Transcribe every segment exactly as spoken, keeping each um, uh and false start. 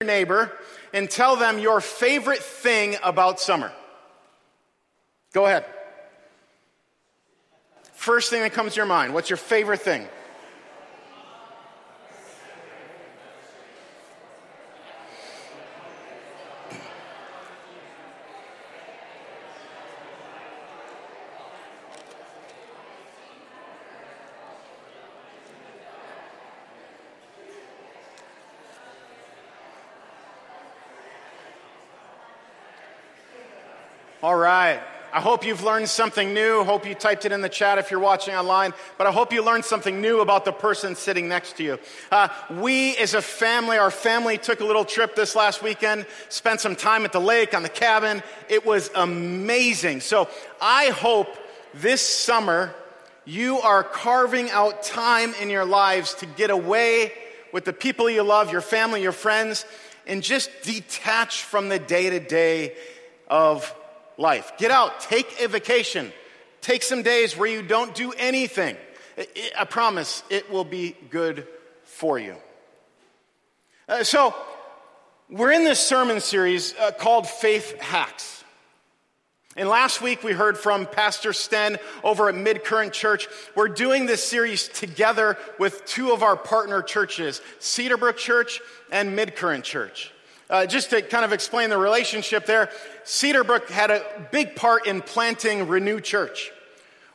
Your neighbor and tell them your favorite thing about summer. Go ahead. First thing that comes to your mind, what's your favorite thing? All right. I hope you've learned something new. Hope you typed it in the chat if you're watching online. But I hope you learned something new about the person sitting next to you. Uh, we as a family, our family took a little trip this last weekend, spent some time at the lake on the cabin. It was amazing. So I hope this summer you are carving out time in your lives to get away with the people you love, your family, your friends, and just detach from the day-to-day of life. Get out, take a vacation, take some days where you don't do anything. It, it, I promise it will be good for you. Uh, so we're in this sermon series uh, called Faith Hacks. And last week we heard from Pastor Sten over at Midcurrent Church. We're doing this series together with two of our partner churches, Cedarbrook Church and Midcurrent Church. Uh, just to kind of explain the relationship there, Cedarbrook had a big part in planting Renew Church.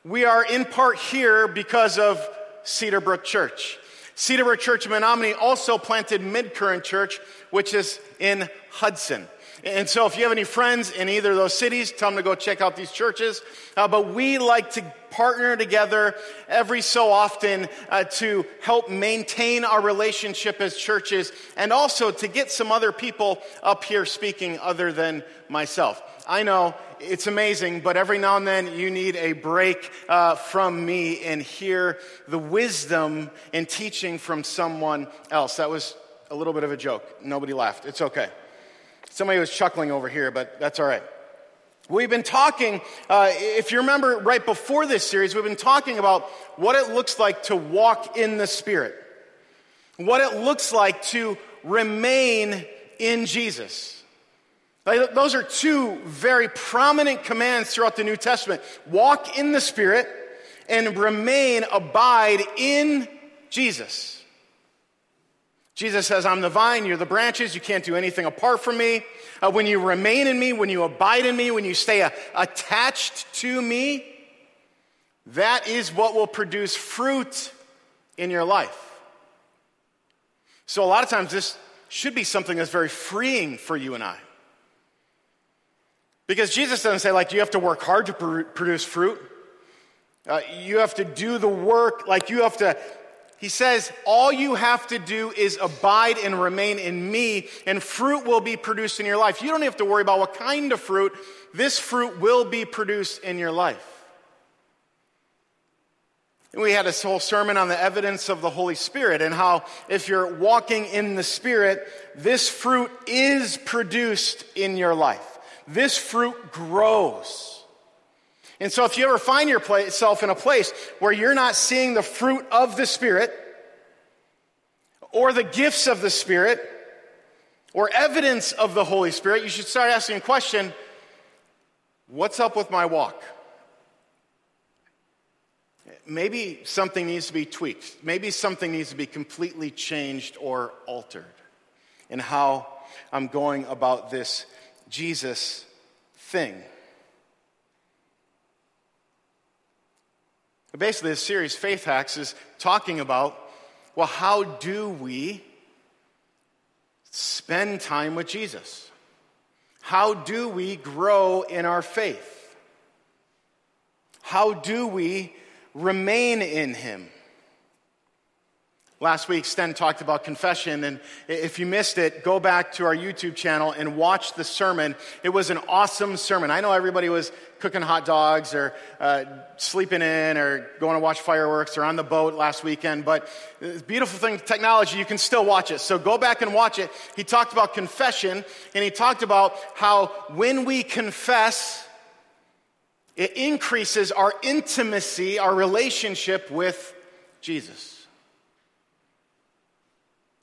We are in part here because of Cedarbrook Church. Cedarbrook Church in Menominee also planted Midcurrent Church, which is in Hudson. And so if you have any friends in either of those cities, tell them to go check out these churches. Uh, but we like to partner together every so often uh, to help maintain our relationship as churches and also to get some other people up here speaking other than myself. I know it's amazing, but every now and then you need a break uh, from me and hear the wisdom and teaching from someone else. That was a little bit of a joke. Nobody laughed. It's okay. Somebody was chuckling over here, but that's all right. We've been talking, uh, if you remember right before this series, we've been talking about what it looks like to walk in the Spirit. What it looks like to remain in Jesus. Like, those are two very prominent commands throughout the New Testament. Walk in the Spirit and remain, abide in Jesus. Jesus says, I'm the vine, you're the branches, you can't do anything apart from me. Uh, when you remain in me, when you abide in me, when you stay uh, attached to me, that is what will produce fruit in your life. So a lot of times this should be something that's very freeing for you and I. Because Jesus doesn't say, like, you have to work hard to pr- produce fruit. Uh, you have to do the work, like you have to... He says, all you have to do is abide and remain in me, and fruit will be produced in your life. You don't have to worry about what kind of fruit. This fruit will be produced in your life. And we had this whole sermon on the evidence of the Holy Spirit and how if you're walking in the Spirit, this fruit is produced in your life. This fruit grows. And so if you ever find yourself in a place where you're not seeing the fruit of the Spirit or the gifts of the Spirit or evidence of the Holy Spirit, you should start asking a question, what's up with my walk? Maybe something needs to be tweaked. Maybe something needs to be completely changed or altered in how I'm going about this Jesus thing. Basically, this series, Faith Hacks, is talking about, well, how do we spend time with Jesus? How do we grow in our faith? How do we remain in him? Last week, Sten talked about confession, and if you missed it, go back to our YouTube channel and watch the sermon. It was an awesome sermon. I know everybody was cooking hot dogs or uh, sleeping in or going to watch fireworks or on the boat last weekend, but it's a beautiful thing, technology, you can still watch it. So go back and watch it. He talked about confession, and he talked about how when we confess, it increases our intimacy, our relationship with Jesus.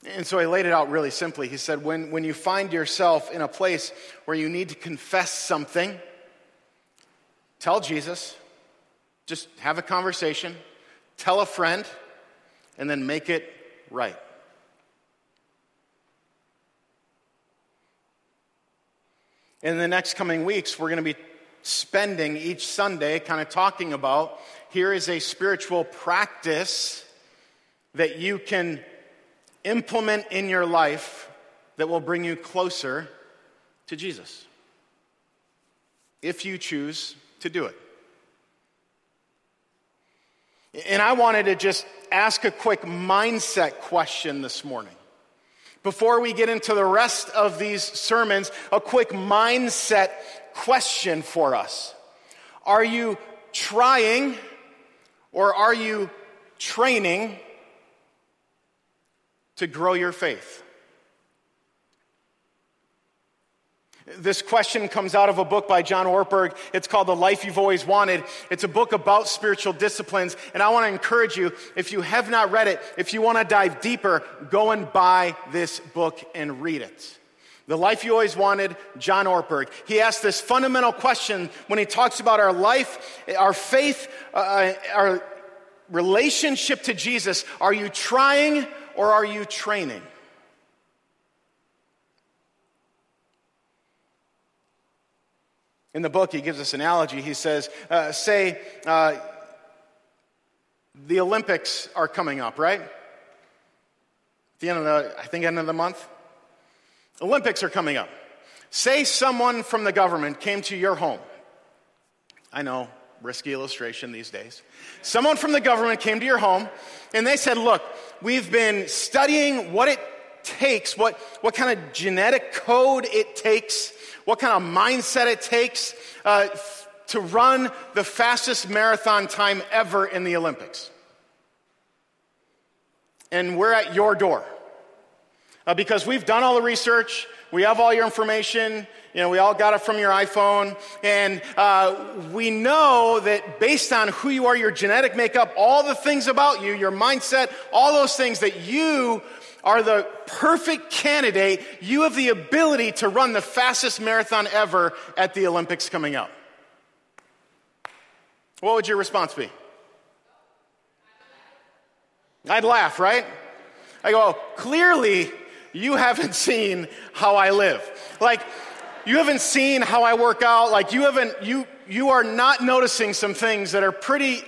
And so he laid it out really simply. He said, when, when you find yourself in a place where you need to confess something, tell Jesus, just have a conversation, tell a friend, and then make it right. In the next coming weeks, we're going to be spending each Sunday kind of talking about, here is a spiritual practice that you can implement in your life that will bring you closer to Jesus, if you choose to do it. And I wanted to just ask a quick mindset question this morning. Before we get into the rest of these sermons, a quick mindset question for us. Are you trying or are you training to grow your faith? This question comes out of a book by John Ortberg. It's called The Life You've Always Wanted. It's a book about spiritual disciplines, and I want to encourage you, if you have not read it, if you want to dive deeper, go and buy this book and read it. The Life You Always Wanted, John Ortberg. He asks this fundamental question when he talks about our life, our faith, uh, our relationship to Jesus. Are you trying or are you training? In the book, he gives us an analogy. He says, uh, say, uh, the Olympics are coming up, right? At the end of the, I think end of the month. Olympics are coming up. Say someone from the government came to your home. I know, risky illustration these days. Someone from the government came to your home, and they said, look, we've been studying what it takes, what, what kind of genetic code it takes, what kind of mindset it takes uh, f- to run the fastest marathon time ever in the Olympics. And we're at your door. Uh, because we've done all the research, we have all your information, you know, we all got it from your iPhone, and uh, we know that based on who you are, your genetic makeup, all the things about you, your mindset, all those things, that you are the perfect candidate. You have the ability to run the fastest marathon ever at the Olympics coming up. What would your response be? I'd laugh, right? I go, oh, clearly you haven't seen how I live. Like, you haven't seen how I work out. Like, you haven't, you you are not noticing some things that are pretty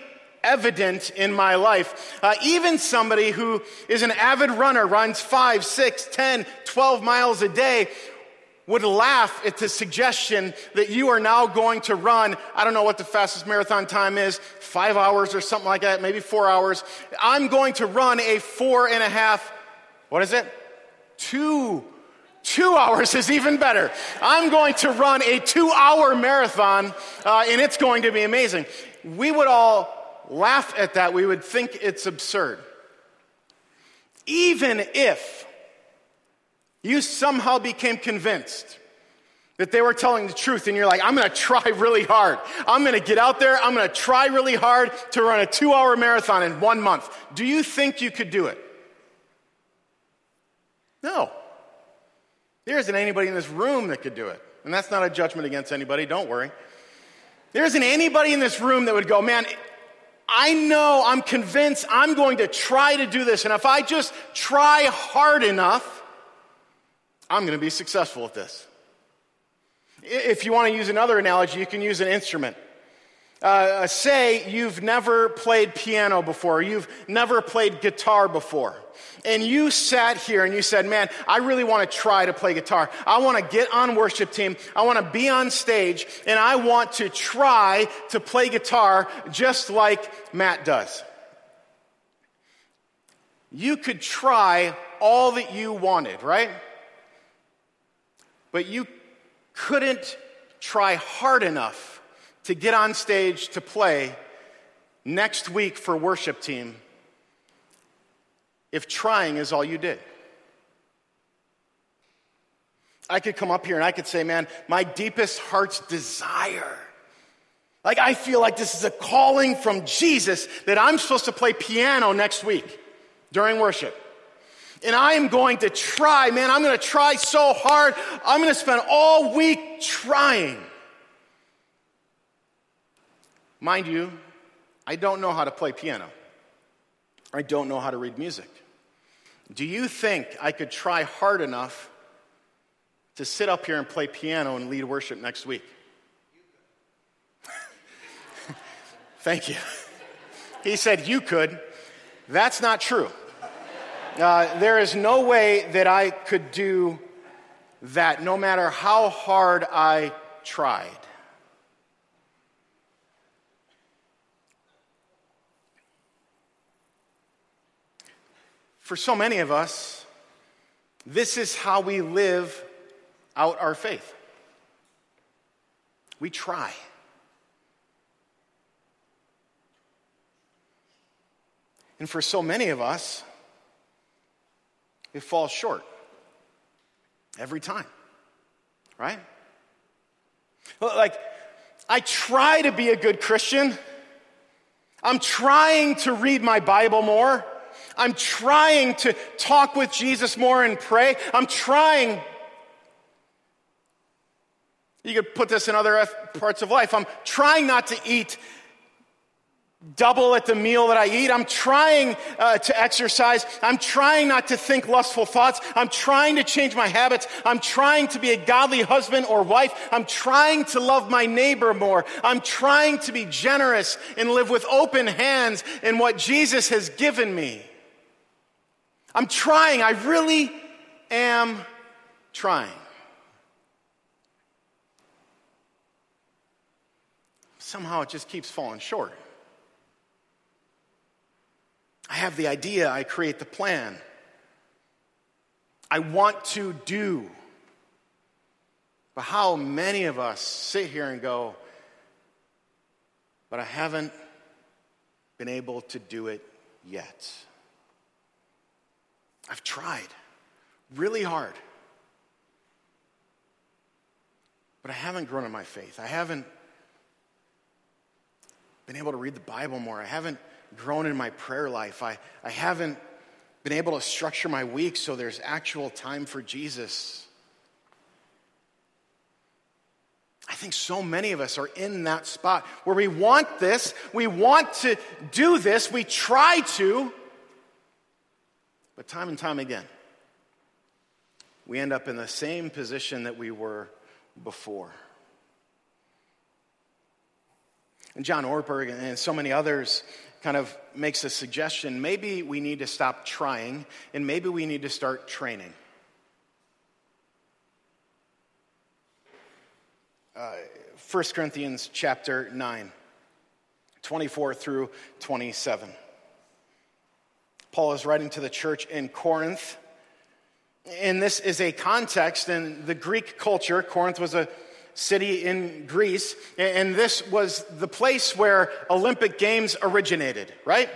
evident in my life. Uh, even somebody who is an avid runner, runs five, six, ten, twelve miles a day, would laugh at the suggestion that you are now going to run, I don't know what the fastest marathon time is, five hours or something like that, maybe four hours. I'm going to run a four and a half, what is it? Two. Two hours is even better. I'm going to run a two-hour marathon, uh, and it's going to be amazing. We would all laugh at that. We would think it's absurd. Even if you somehow became convinced that they were telling the truth, and you're like, I'm going to try really hard. I'm going to get out there. I'm going to try really hard to run a two-hour marathon in one month. Do you think you could do it? No. There isn't anybody in this room that could do it. And that's not a judgment against anybody. Don't worry. There isn't anybody in this room that would go, man, I know, I'm convinced I'm going to try to do this. And if I just try hard enough, I'm going to be successful at this. If you want to use another analogy, you can use an instrument. Uh, say you've never played piano before, you've never played guitar before, and you sat here and you said, man, I really want to try to play guitar. I want to get on worship team. I want to be on stage, and I want to try to play guitar just like Matt does. You could try all that you wanted, right? But you couldn't try hard enough to get on stage to play next week for worship team if trying is all you did. I could come up here and I could say, man, my deepest heart's desire, like I feel like this is a calling from Jesus that I'm supposed to play piano next week during worship. And I am going to try, man. I'm going to try so hard. I'm going to spend all week trying. Mind you, I don't know how to play piano. I don't know how to read music. Do you think I could try hard enough to sit up here and play piano and lead worship next week? Thank you. He said, you could. That's not true. Uh, there is no way that I could do that, no matter how hard I tried. For so many of us, this is how we live out our faith. We try. And for so many of us, it falls short every time, right? Like, I try to be a good Christian. I'm trying to read my Bible more. I'm trying to talk with Jesus more and pray. I'm trying. You could put this in other parts of life. I'm trying not to eat double at the meal that I eat. I'm trying uh, to exercise. I'm trying not to think lustful thoughts. I'm trying to change my habits. I'm trying to be a godly husband or wife. I'm trying to love my neighbor more. I'm trying to be generous and live with open hands in what Jesus has given me. I'm trying. I really am trying. Somehow it just keeps falling short. I have the idea, I create the plan. I want to do. But how many of us sit here and go, but I haven't been able to do it yet. I've tried really hard. But I haven't grown in my faith. I haven't been able to read the Bible more. I haven't grown in my prayer life. I, I haven't been able to structure my week so there's actual time for Jesus. I think so many of us are in that spot where we want this, we want to do this, we try to, but time and time again, we end up in the same position that we were before. And John Ortberg and so many others kind of makes a suggestion, maybe we need to stop trying, and maybe we need to start training. Uh, First Corinthians chapter nine, twenty-four through twenty-seven. Paul is writing to the church in Corinth, and this is a context in the Greek culture. Corinth was a city in Greece, and this was the place where Olympic Games originated, right?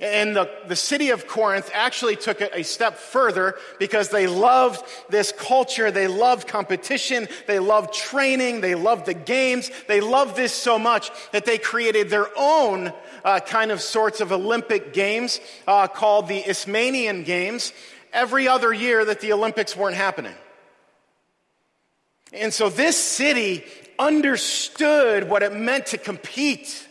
And the, the city of Corinth actually took it a step further because they loved this culture. They loved competition. They loved training. They loved the games. They loved this so much that they created their own uh, kind of sorts of Olympic Games uh, called the Isthmian Games every other year that the Olympics weren't happening. And so this city understood what it meant to compete.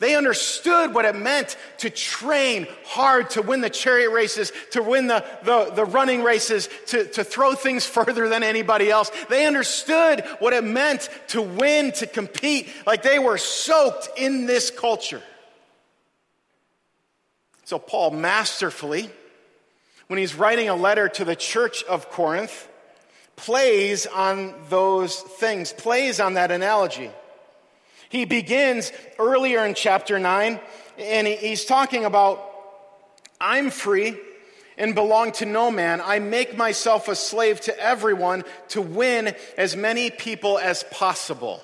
They understood what it meant to train hard, to win the chariot races, to win the, the, the running races, to, to throw things further than anybody else. They understood what it meant to win, to compete. Like they were soaked in this culture. So Paul masterfully, when he's writing a letter to the church of Corinth, plays on those things, plays on that analogy. He begins earlier in chapter nine, and he's talking about, I'm free and belong to no man. I make myself a slave to everyone to win as many people as possible.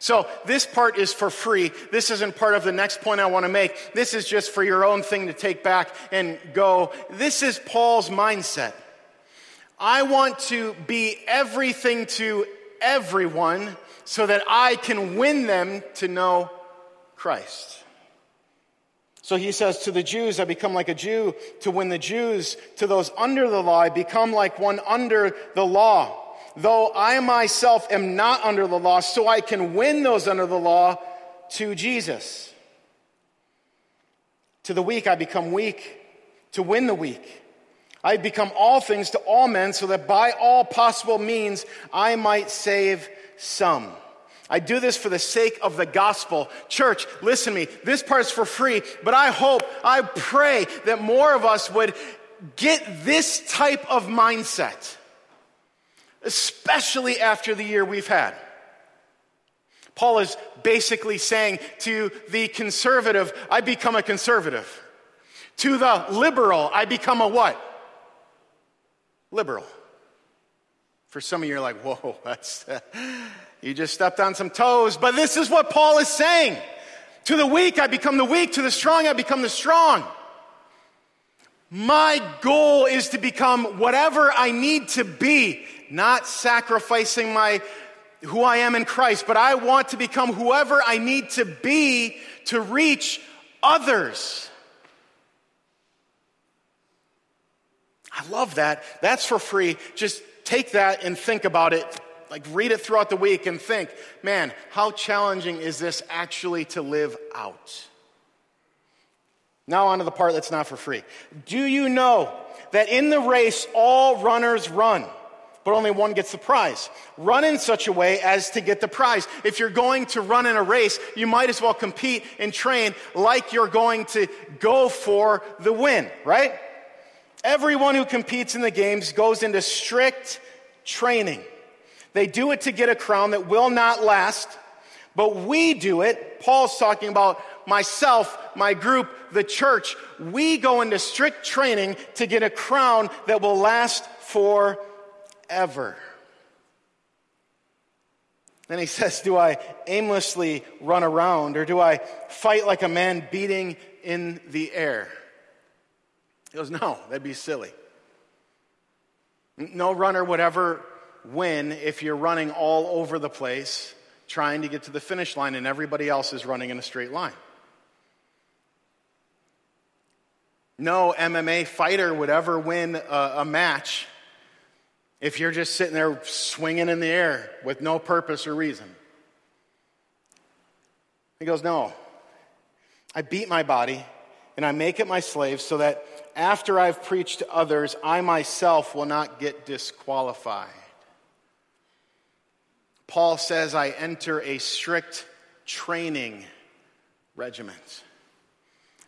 So this part is for free. This isn't part of the next point I want to make. This is just for your own thing to take back and go. This is Paul's mindset. I want to be everything to everyone so that I can win them to know Christ. So he says, to the Jews, I become like a Jew, to win the Jews, to those under the law, I become like one under the law. Though I myself am not under the law, so I can win those under the law to Jesus. To the weak, I become weak, to win the weak. I become all things to all men, so that by all possible means I might save some. I do this for the sake of the gospel. Church, listen to me. This part's for free, but I hope, I pray that more of us would get this type of mindset, especially after the year we've had. Paul is basically saying to the conservative, I become a conservative. To the liberal, I become a what? Liberal. For some of you, you're like, whoa, that's... Uh, You just stepped on some toes, but this is what Paul is saying. To the weak, I become the weak. To the strong, I become the strong. My goal is to become whatever I need to be, not sacrificing my who I am in Christ, but I want to become whoever I need to be to reach others. I love that. That's for free. Just take that and think about it. Like, read it throughout the week and think, man, how challenging is this actually to live out? Now on to the part that's not for free. Do you know that in the race all runners run, but only one gets the prize? Run in such a way as to get the prize. If you're going to run in a race, you might as well compete and train like you're going to go for the win, right? Everyone who competes in the games goes into strict training. They do it to get a crown that will not last, but we do it. Paul's talking about myself, my group, the church. We go into strict training to get a crown that will last forever. Then he says, do I aimlessly run around, or do I fight like a man beating in the air? He goes, no, that'd be silly. No runner would ever win if you're running all over the place trying to get to the finish line and everybody else is running in a straight line. No M M A fighter would ever win a, a match if you're just sitting there swinging in the air with no purpose or reason. He goes, no, I beat my body and I make it my slave so that after I've preached to others, I myself will not get disqualified. Paul says, I enter a strict training regiment,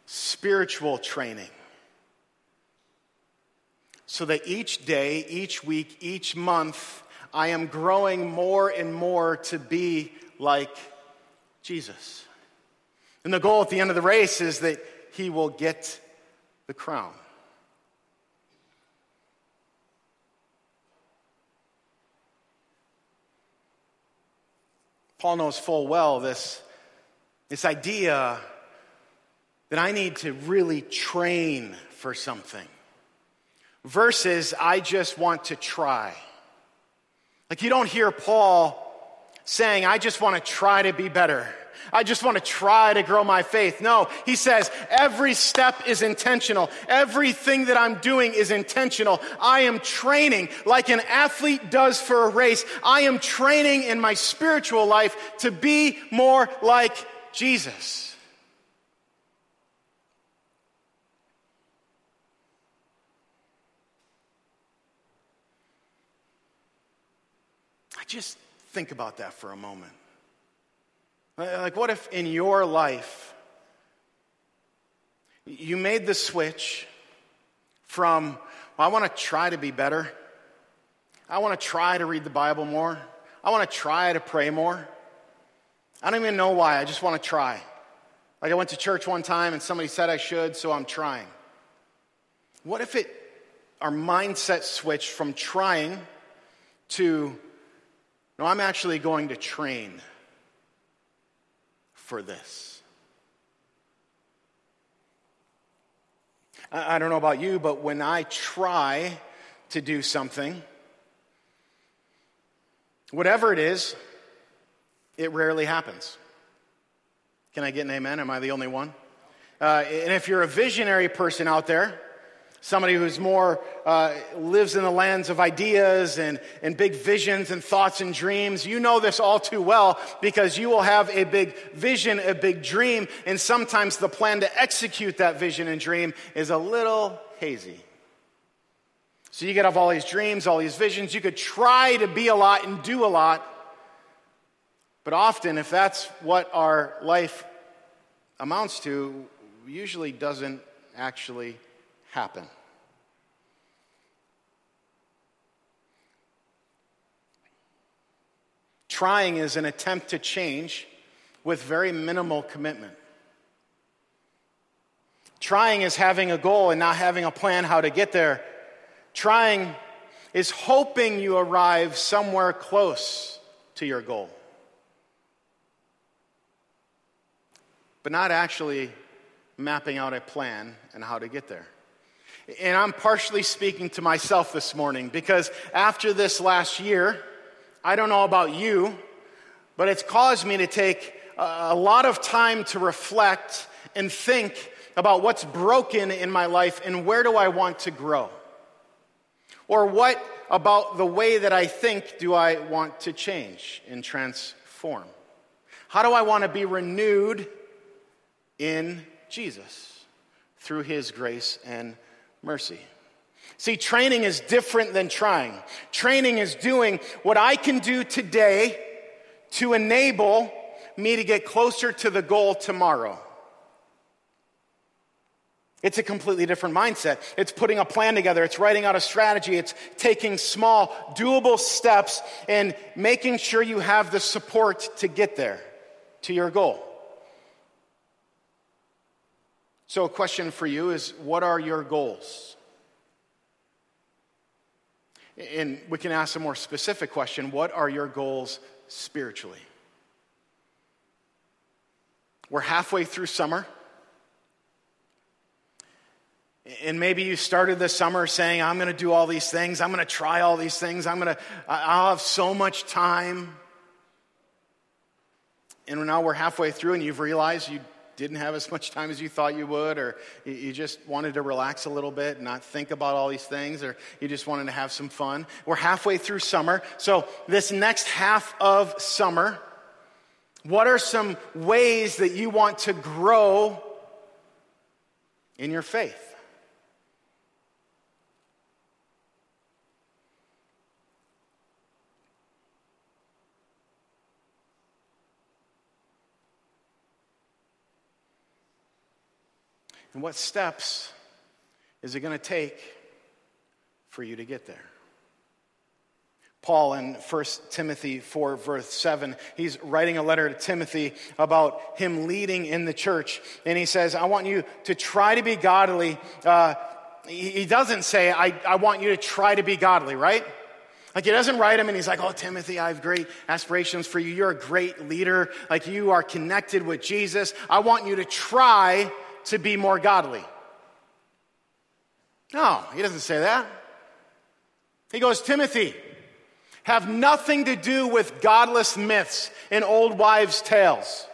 spiritual training, so that each day, each week, each month, I am growing more and more to be like Jesus. And the goal at the end of the race is that he will get the crown. Paul knows full well this, this idea that I need to really train for something versus I just want to try. Like, you don't hear Paul saying, I just want to try to be better. I just want to try to grow my faith. No, he says, every step is intentional. Everything that I'm doing is intentional. I am training like an athlete does for a race. I am training in my spiritual life to be more like Jesus. I just... Think about that for a moment. Like, what if in your life you made the switch from, well, I want to try to be better. I want to try to read the Bible more. I want to try to pray more. I don't even know why. I just want to try. Like, I went to church one time and somebody said I should, so I'm trying. What if it, our mindset switched from trying to, no, I'm actually going to train for this. I, I don't know about you, but when I try to do something, whatever it is, it rarely happens. Can I get an amen? Am I the only one? Uh, and if you're a visionary person out there, somebody who's more uh, lives in the lands of ideas and, and big visions and thoughts and dreams, you know this all too well, because you will have a big vision, a big dream, and sometimes the plan to execute that vision and dream is a little hazy. So you could have all these dreams, all these visions. You could try to be a lot and do a lot. But often, if that's what our life amounts to, usually doesn't actually happen. Trying is an attempt to change with very minimal commitment. Trying is having a goal and not having a plan how to get there. Trying is hoping you arrive somewhere close to your goal, but not actually mapping out a plan and how to get there. And I'm partially speaking to myself this morning, because after this last year, I don't know about you, but it's caused me to take a lot of time to reflect and think about what's broken in my life and where do I want to grow. Or what about the way that I think do I want to change and transform? How do I want to be renewed in Jesus through his grace and mercy? See, training is different than trying. Training is doing what I can do today to enable me to get closer to the goal tomorrow. It's a completely different mindset. It's putting a plan together. It's writing out a strategy. It's taking small, doable steps and making sure you have the support to get there, to your goal. So a question for you is, what are your goals? And we can ask a more specific question. What are your goals spiritually? We're halfway through summer. And maybe you started this summer saying, I'm going to do all these things. I'm going to try all these things. I'm going to, I'll have so much time. And now we're halfway through and you've realized you didn't have as much time as you thought you would, or you just wanted to relax a little bit and not think about all these things, or you just wanted to have some fun. We're halfway through summer. So this next half of summer, what are some ways that you want to grow in your faith? And what steps is it going to take for you to get there? Paul in First Timothy four, verse seven, he's writing a letter to Timothy about him leading in the church. And he says, I want you to try to be godly. Uh, he doesn't say, I, I want you to try to be godly, right? Like, he doesn't write him and he's like, oh, Timothy, I have great aspirations for you. You're a great leader. Like, you are connected with Jesus. I want you to try to be more godly. No, he doesn't say that. He goes, Timothy, have nothing to do with godless myths and old wives' tales.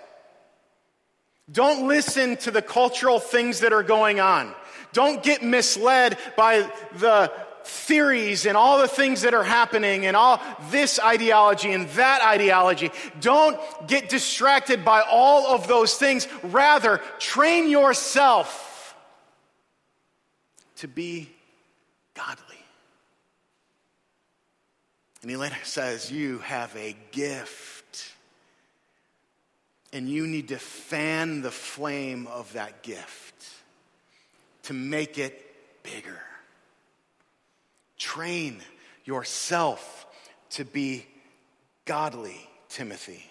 Don't listen to the cultural things that are going on. Don't get misled by the theories and all the things that are happening and all this ideology and that ideology. Don't get distracted by all of those things. Rather, train yourself to be godly. And he later says, you have a gift, and you need to fan the flame of that gift to make it bigger. Train yourself to be godly, Timothy.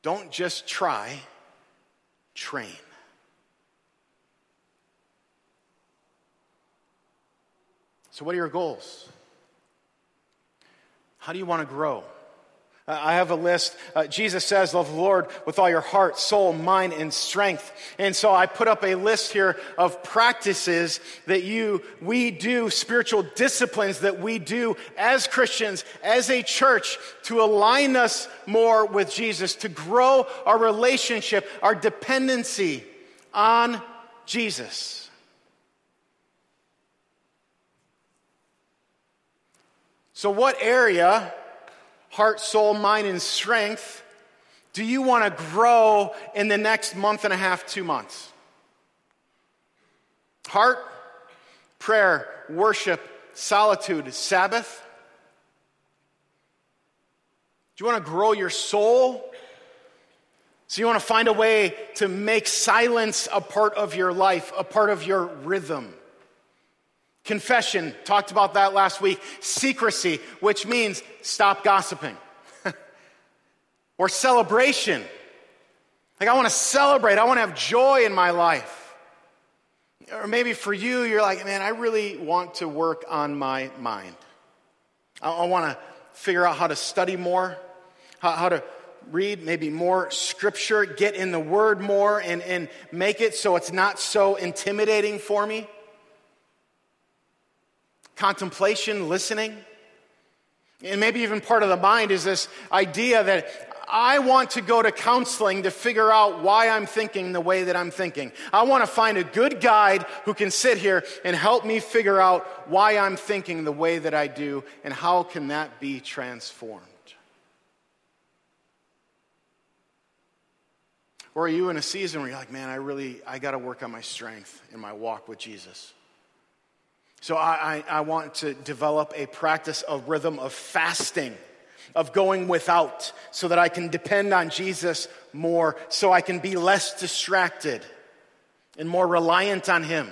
Don't just try, train. So what are your goals? How do you want to grow? Uh, I have a list. Uh, Jesus says, love the Lord with all your heart, soul, mind, and strength. And so I put up a list here of practices that you, we do, spiritual disciplines that we do as Christians, as a church, to align us more with Jesus, to grow our relationship, our dependency on Jesus. So what area, heart, soul, mind, and strength, do you want to grow in the next month and a half, two months? Heart, prayer, worship, solitude, Sabbath. Do you want to grow your soul? So you want to find a way to make silence a part of your life, a part of your rhythm. Confession, talked about that last week. Secrecy, which means stop gossiping. Or celebration. Like, I want to celebrate. I want to have joy in my life. Or maybe for you, you're like, man, I really want to work on my mind. I, I want to figure out how to study more, how, how to read maybe more scripture, get in the word more, and, and make it so it's not so intimidating for me. Contemplation, listening. And maybe even part of the mind is this idea that I want to go to counseling to figure out why I'm thinking the way that I'm thinking. I want to find a good guide who can sit here and help me figure out why I'm thinking the way that I do and how can that be transformed. Or are you in a season where you're like, man, I really, I got to work on my strength in my walk with Jesus. So I, I, I want to develop a practice, a rhythm of fasting, of going without, so that I can depend on Jesus more, so I can be less distracted and more reliant on him.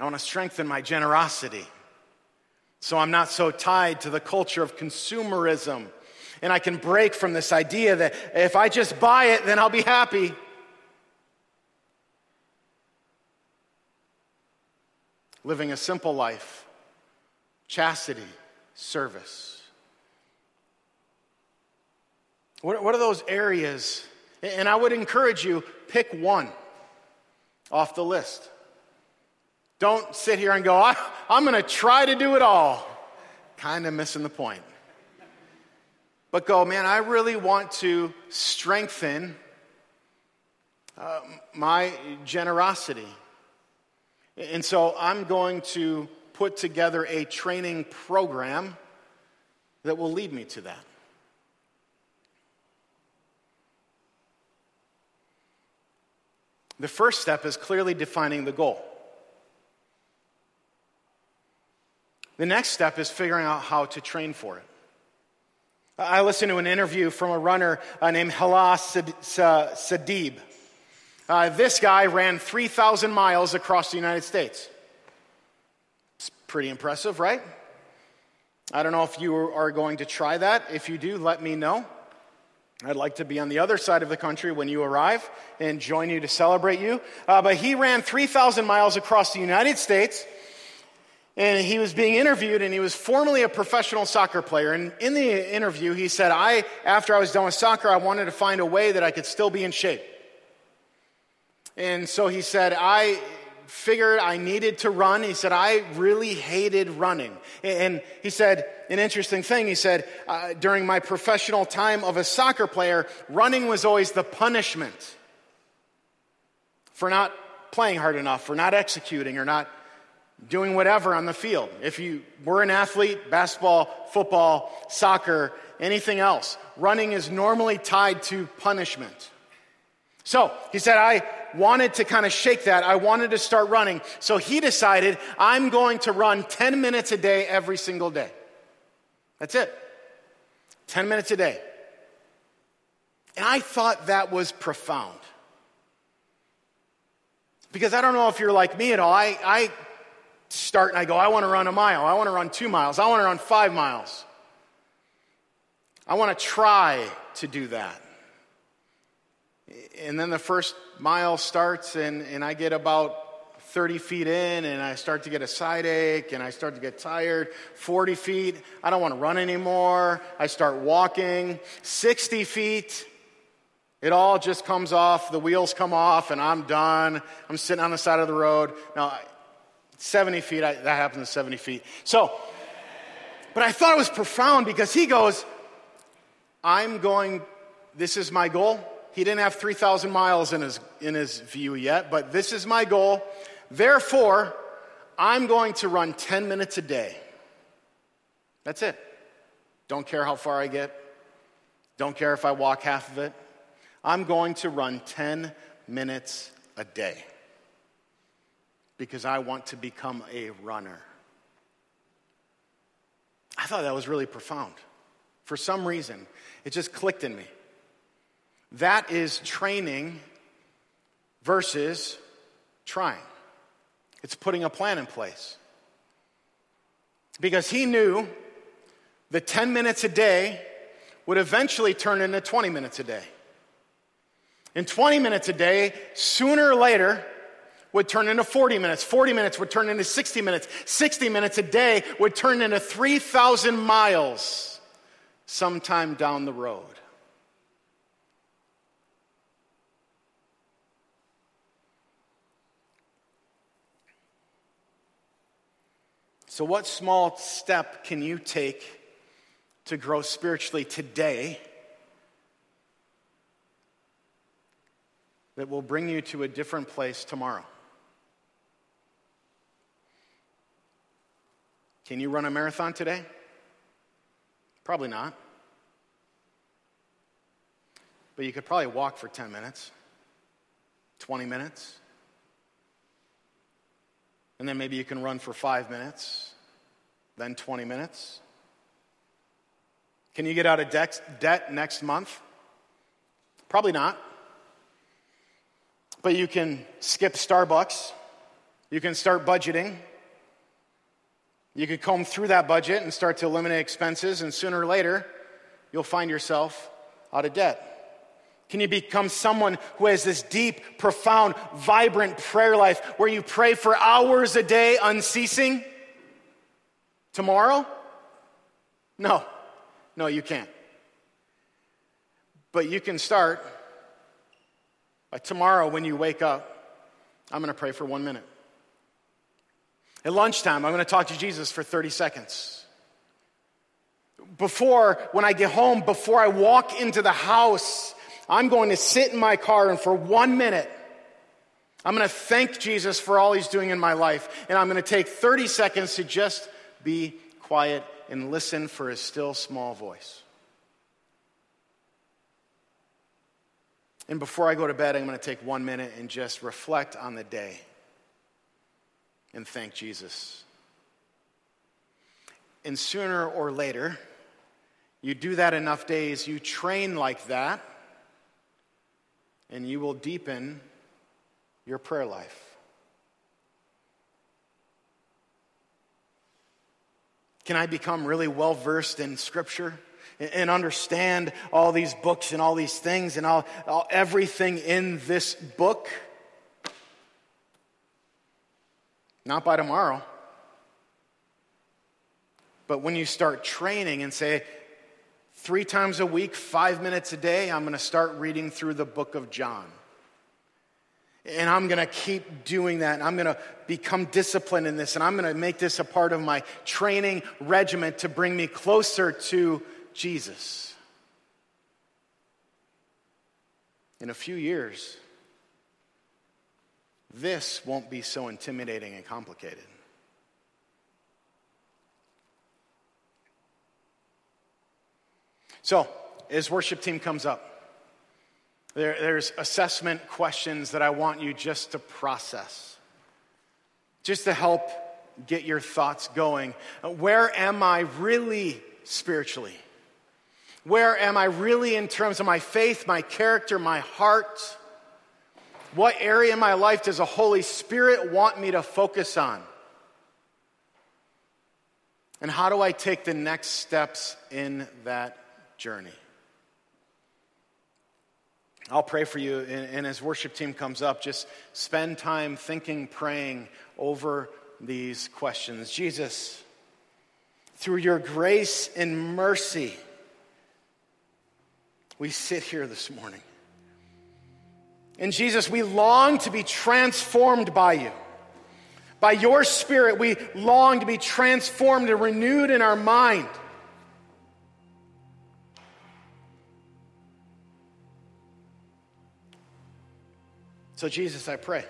I want to strengthen my generosity, so I'm not so tied to the culture of consumerism, and I can break from this idea that if I just buy it, then I'll be happy. Living a simple life, chastity, service. What, what are those areas? And I would encourage you, pick one off the list. Don't sit here and go, I, I'm going to try to do it all. Kind of missing the point. But go, man, I really want to strengthen uh, my generosity. And so I'm going to put together a training program that will lead me to that. The first step is clearly defining the goal. The next step is figuring out how to train for it. I listened to an interview from a runner named Halas Sadib. Uh, this guy ran three thousand miles across the United States. It's pretty impressive, right? I don't know if you are going to try that. If you do, let me know. I'd like to be on the other side of the country when you arrive and join you to celebrate you. Uh, but he ran three thousand miles across the United States, and he was being interviewed, and he was formerly a professional soccer player. And in the interview, he said, "I, after I was done with soccer, I wanted to find a way that I could still be in shape." And so he said, I figured I needed to run. He said, I really hated running. And he said, an interesting thing, he said, uh, during my professional time of a soccer player, running was always the punishment for not playing hard enough, for not executing, or not doing whatever on the field. If you were an athlete, basketball, football, soccer, anything else, running is normally tied to punishment. So he said, I wanted to kind of shake that. I wanted to start running. So he decided, I'm going to run ten minutes a day every single day. That's it. ten minutes a day. And I thought that was profound. Because I don't know if you're like me at all. I, I start and I go, I want to run a mile. I want to run two miles. I want to run five miles. I want to try to do that. And then the first mile starts, and, and I get about thirty feet in and I start to get a side ache and I start to get tired. forty feet, I don't want to run anymore. I start walking. sixty feet, it all just comes off. The wheels come off and I'm done. I'm sitting on the side of the road. Now, seventy feet, I, that happens at seventy feet. So, but I thought it was profound because he goes, I'm going, this is my goal. He didn't have three thousand miles in his in his view yet, but this is my goal. Therefore, I'm going to run ten minutes a day. That's it. Don't care how far I get. Don't care if I walk half of it. I'm going to run ten minutes a day because I want to become a runner. I thought that was really profound. For some reason, it just clicked in me. That is training versus trying. It's putting a plan in place. Because he knew the ten minutes a day would eventually turn into twenty minutes a day. And twenty minutes a day, sooner or later, would turn into forty minutes. forty minutes would turn into sixty minutes. sixty minutes a day would turn into three thousand miles sometime down the road. So what small step can you take to grow spiritually today that will bring you to a different place tomorrow? Can you run a marathon today? Probably not. But you could probably walk for ten minutes, twenty minutes. And then maybe you can run for five minutes, then twenty minutes. Can you get out of debt next month? Probably not. But you can skip Starbucks. You can start budgeting. You can comb through that budget and start to eliminate expenses, and sooner or later, you'll find yourself out of debt. Can you become someone who has this deep, profound, vibrant prayer life where you pray for hours a day unceasing? Tomorrow? No. No, you can't. But you can start by tomorrow when you wake up, I'm going to pray for one minute. At lunchtime, I'm going to talk to Jesus for thirty seconds. Before, when I get home, before I walk into the house, I'm going to sit in my car and for one minute, I'm going to thank Jesus for all he's doing in my life. And I'm going to take thirty seconds to just be quiet and listen for his still small voice. And before I go to bed, I'm going to take one minute and just reflect on the day and thank Jesus. And sooner or later, you do that enough days, you train like that, and you will deepen your prayer life. Can I become really well-versed in Scripture and understand all these books and all these things and all, all everything in this book? Not by tomorrow. But when you start training and say, Three times a week, five minutes a day, I'm going to start reading through the book of John. And I'm going to keep doing that. And I'm going to become disciplined in this. And I'm going to make this a part of my training regimen to bring me closer to Jesus. In a few years, this won't be so intimidating and complicated. So, as worship team comes up, there, there's assessment questions that I want you just to process, just to help get your thoughts going. Where am I really spiritually? Where am I really in terms of my faith, my character, my heart? What area in my life does the Holy Spirit want me to focus on? And how do I take the next steps in that journey? I'll pray for you, and, and as worship team comes up, just spend time thinking, praying over these questions. Jesus, through your grace and mercy, we sit here this morning. And Jesus, we long to be transformed by you. By your Spirit, we long to be transformed and renewed in our mind. So, Jesus, I pray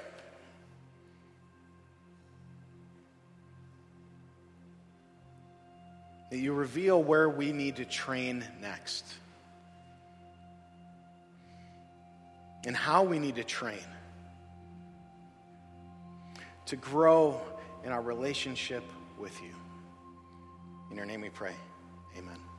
that you reveal where we need to train next and how we need to train to grow in our relationship with you. In your name we pray. Amen.